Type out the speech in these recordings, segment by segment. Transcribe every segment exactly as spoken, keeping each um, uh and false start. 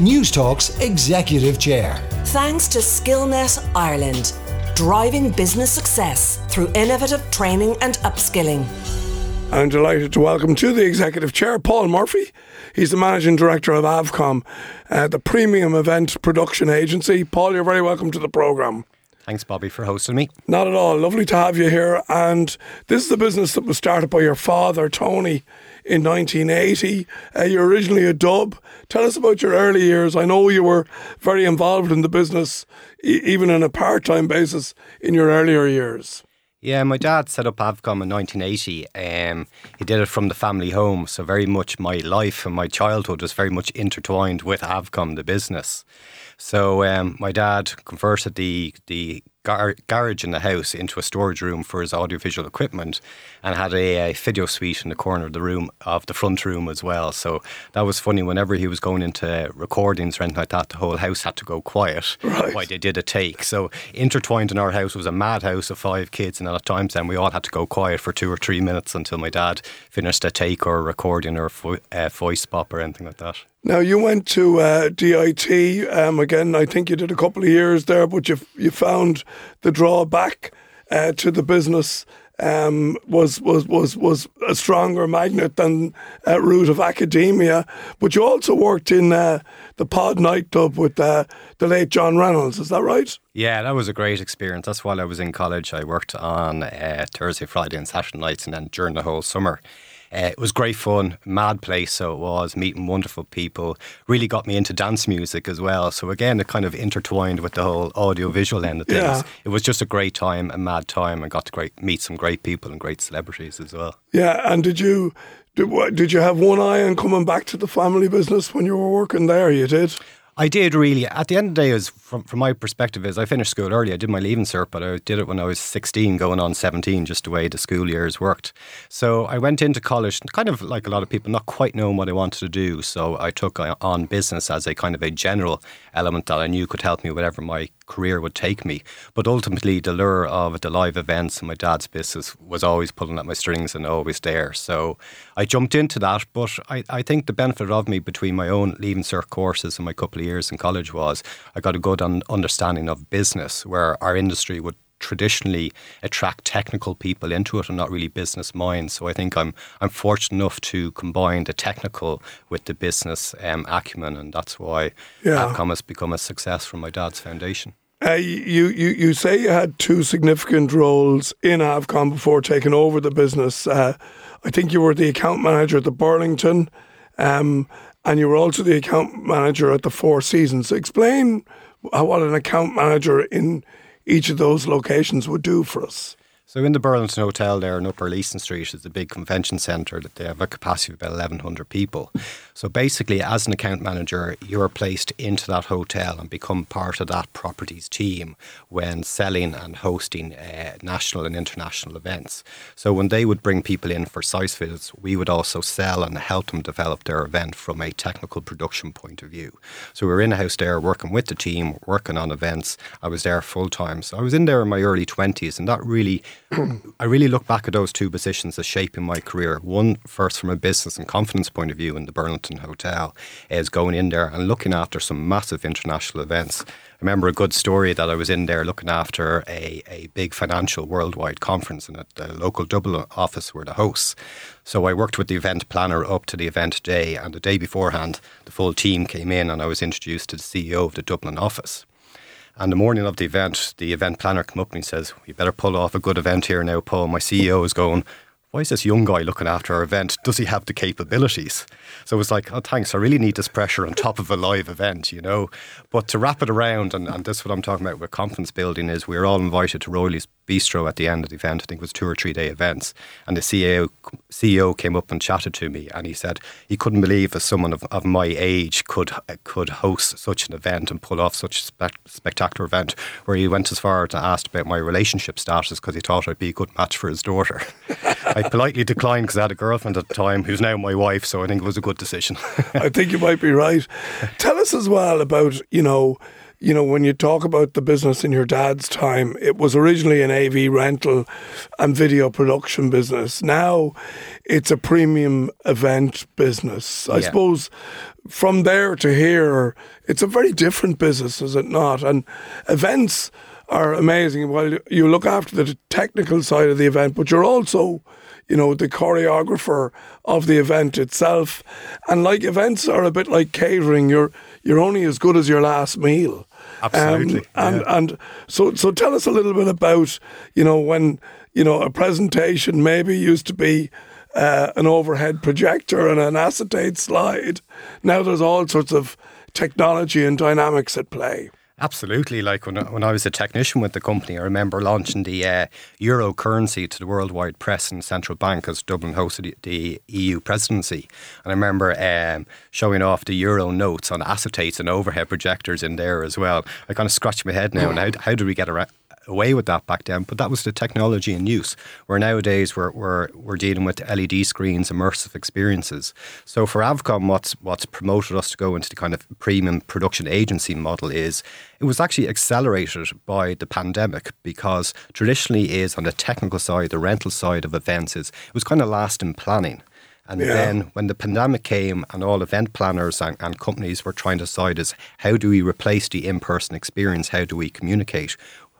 News Talk's Executive Chair. Thanks to Skillnet Ireland, driving business success through innovative training and upskilling. I'm delighted to welcome to the Executive Chair, Paul Murphy. He's the Managing Director of AVCOM, uh, the premium event production agency. Paul, you're very welcome to the programme. Thanks, Bobby, for hosting me. Not at all. Lovely to have you here. And this is a business that was started by your father, Tony, in nineteen eighty. Uh, you're originally a dub. Tell us about your early years. I know you were very involved in the business, e- even on a part-time basis, in your earlier years. Yeah, my dad set up AVCOM in nineteen eighty. Um, he did it from the family home, so very much my life and my childhood was very much intertwined with AVCOM, the business. So um, my dad converted the the gar- garage in the house into a storage room for his audiovisual equipment, and had a, a video suite in the corner of the room, of the front room as well. So that was funny. Whenever he was going into recordings or anything like that, the whole house had to go quiet. Right. While they did a take. So intertwined in our house was a madhouse of five kids, and at times then we all had to go quiet for two or three minutes until my dad finished a take or a recording or a fo- uh, voice pop or anything like that. Now, you went to uh, D I T. Um, again, I think you did a couple of years there, but you you found the drawback uh, to the business um, was, was, was, was a stronger magnet than uh, route of academia. But you also worked in uh, the Pod nightclub with uh, the late John Reynolds. Is that right? Yeah, that was a great experience. That's while I was in college. I worked on uh, Thursday, Friday and Saturday nights, and then during the whole summer. Uh, it was great fun, mad place, so it was, meeting wonderful people. Really got me into dance music as well. So again, it kind of intertwined with the whole audio-visual end of things. Yeah. It was just a great time, a mad time, and got to great, meet some great people and great celebrities as well. Yeah, and did you... Did, did you have one eye on coming back to the family business when you were working there? You did? I did, really. At the end of the day, is from from my perspective, is I finished school early. I did my Leaving Cert, but I did it when I was sixteen, going on seventeen, just the way the school years worked. So I went into college, kind of like a lot of people, not quite knowing what I wanted to do. So I took on business as a kind of a general element that I knew could help me, whatever my career would take me. But ultimately, the lure of the live events and my dad's business was always pulling at my strings and always there. So I jumped into that. But I, I think the benefit of me between my own Leaving Cert courses and my couple of years in college was I got a good un- understanding of business, where our industry would traditionally attract technical people into it and not really business minds. So I think I'm I'm fortunate enough to combine the technical with the business um, acumen, and that's why yeah. AVCOM has become a success from my dad's foundation. Uh, you, you, you say you had two significant roles in AVCOM before taking over the business. Uh, I think you were the account manager at the Burlington um and you were also the account manager at the Four Seasons. Explain what an account manager in each of those locations would do for us. So in the Burlington Hotel there in Upper Leeson Street is a big convention centre that they have a capacity of about eleven hundred people. So basically, as an account manager, you're placed into that hotel and become part of that property's team when selling and hosting uh, national and international events. So when they would bring people in for site visits, we would also sell and help them develop their event from a technical production point of view. So we were in-house there working with the team, working on events. I was there full-time. So I was in there in my early twenties, and that really... I really look back at those two positions as shaping my career. One, first from a business and confidence point of view in the Burlington Hotel, is going in there and looking after some massive international events. I remember a good story that I was in there looking after a, a big financial worldwide conference, and at the local Dublin office were the hosts. So I worked with the event planner up to the event day, and the day beforehand the full team came in and I was introduced to the C E O of the Dublin office. And the morning of the event, the event planner came up and he says, "We better pull off a good event here now, Paul. My C E O is going, why is this young guy looking after our event? Does he have the capabilities?" So it was like, oh, thanks. I really need this pressure on top of a live event, you know. But to wrap it around, and, and this is what I'm talking about with confidence building, is we were all invited to Royley's Bistro at the end of the event. I think it was two or three day events. And the C E O, C E O came up and chatted to me, and he said he couldn't believe that someone of, of my age could could host such an event and pull off such a spe- spectacular event, where he went as far to ask about my relationship status because he thought I'd be a good match for his daughter. I politely declined because I had a girlfriend at the time who's now my wife, so I think it was a good decision. I think you might be right. Tell us as well about, you know, You know, when you talk about the business in your dad's time, it was originally an A V rental and video production business. Now it's a premium event business. I yeah. suppose from there to here, it's a very different business, is it not? And events are amazing. Well, you look after the technical side of the event, but you're also, you know, the choreographer of the event itself. And like events are a bit like catering. You're you're only as good as your last meal. Absolutely. Um, and yeah. and so so tell us a little bit about, you know, when, you know, a presentation maybe used to be uh, an overhead projector and an acetate slide. Now there's all sorts of technology and dynamics at play. Absolutely. Like when, when I was a technician with the company, I remember launching the uh, euro currency to the worldwide press and central bank as Dublin hosted the E U presidency. And I remember um, showing off the euro notes on acetates and overhead projectors in there as well. I kind of scratch my head now. And how, how do we get around? away with that back then, but that was the technology in use, where nowadays we're we're we're dealing with L E D screens, immersive experiences. So for AVCOM, what's what's promoted us to go into the kind of premium production agency model is it was actually accelerated by the pandemic, because traditionally is on the technical side, the rental side of events, is it was kind of last in planning. And yeah. then when the pandemic came and all event planners and, and companies were trying to decide is how do we replace the in-person experience, how do we communicate?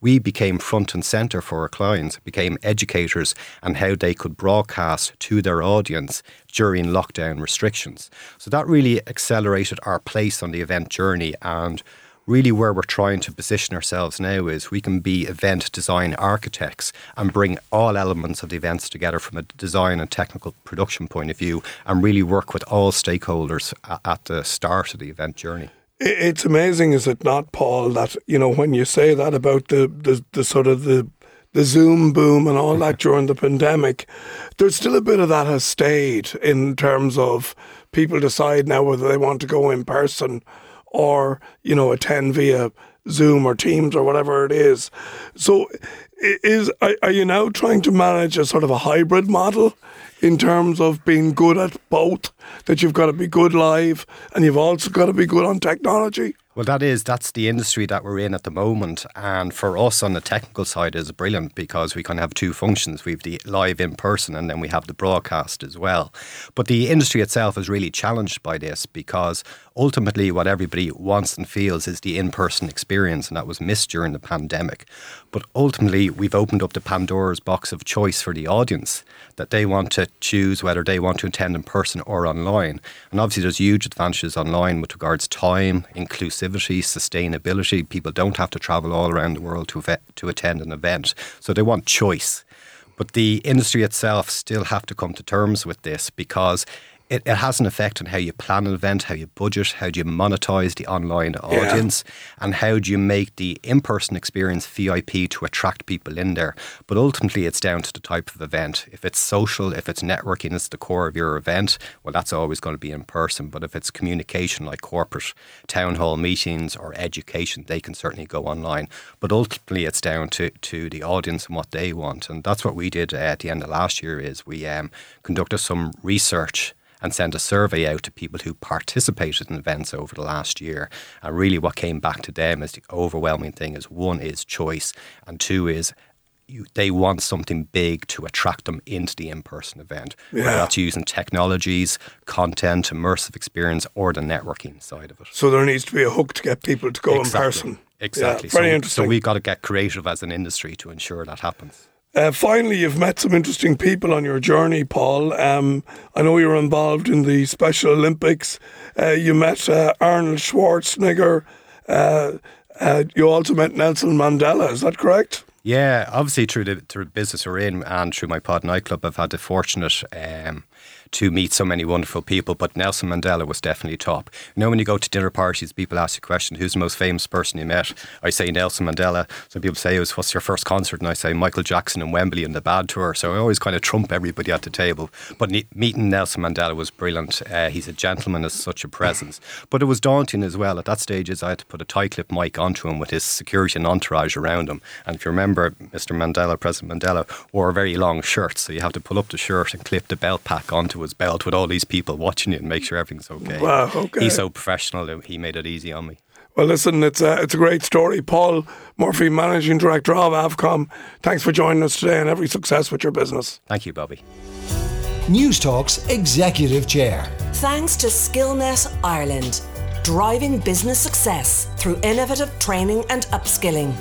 We became front and centre for our clients, became educators on how they could broadcast to their audience during lockdown restrictions. So that really accelerated our place on the event journey, and really where we're trying to position ourselves now is we can be event design architects and bring all elements of the events together from a design and technical production point of view, and really work with all stakeholders at the start of the event journey. It's amazing, is it not, Paul, that, you know, when you say that about the, the, the sort of the, the Zoom boom and all that during the pandemic, there's still a bit of that has stayed in terms of people decide now whether they want to go in person or, you know, attend via Zoom or Teams or whatever it is. So is are, are you now trying to manage a sort of a hybrid model? In terms of being good at both, that you've got to be good live and you've also got to be good on technology? Well, that is, that's the industry that we're in at the moment. And for us on the technical side is brilliant, because we kind of have two functions. We have the live in person and then we have the broadcast as well. But the industry itself is really challenged by this, because ultimately what everybody wants and feels is the in-person experience, and that was missed during the pandemic. But ultimately we've opened up the Pandora's box of choice for the audience, that they want to choose whether they want to attend in person or online. And obviously there's huge advantages online with regards to time, inclusivity, sustainability. People don't have to travel all around the world to event, to attend an event. So they want choice. But the industry itself still have to come to terms with this, because it, it has an effect on how you plan an event, how you budget, how do you monetize the online audience, yeah. and how do you make the in-person experience V I P to attract people in there. But ultimately, it's down to the type of event. If it's social, if it's networking, it's the core of your event, well, that's always going to be in person. But if it's communication, like corporate town hall meetings or education, they can certainly go online. But ultimately, it's down to, to the audience and what they want. And that's what we did at the end of last year, is we um, conducted some research and sent a survey out to people who participated in events over the last year. And really what came back to them is the overwhelming thing is, one is choice, and two is you, they want something big to attract them into the in-person event, yeah. whether that's using technologies, content, immersive experience, or the networking side of it. So there needs to be a hook to get people to go exactly. in person. Exactly. Yeah, very so, interesting. So we've got to get creative as an industry to ensure that happens. Uh, finally, you've met some interesting people on your journey, Paul. Um, I know you were involved in the Special Olympics. Uh, you met uh, Arnold Schwarzenegger. Uh, uh, you also met Nelson Mandela, is that correct? Yeah, obviously through the, through the business we're in and through my Pod nightclub, I've had the fortunate um, to meet so many wonderful people, but Nelson Mandela was definitely top. You know, when you go to dinner parties, people ask you a question, who's the most famous person you met? I say Nelson Mandela. Some people say, what's your first concert? And I say Michael Jackson and Wembley and the Bad Tour. So I always kind of trump everybody at the table. But meeting Nelson Mandela was brilliant. Uh, he's a gentleman, as such a presence. But it was daunting as well. At that stage, is I had to put a tie clip mic onto him with his security and entourage around him. And if you remember, Mister Mandela, President Mandela, wore a very long shirt. So you have to pull up the shirt and clip the belt pack onto his belt with all these people watching you and make sure everything's okay. Wow, okay. He's so professional that he made it easy on me. Well, listen, it's a, it's a great story. Paul Murphy, Managing Director of AVCOM, thanks for joining us today, and every success with your business. Thank you, Bobby. News Talk's Executive Chair. Thanks to Skillnet Ireland, driving business success through innovative training and upskilling.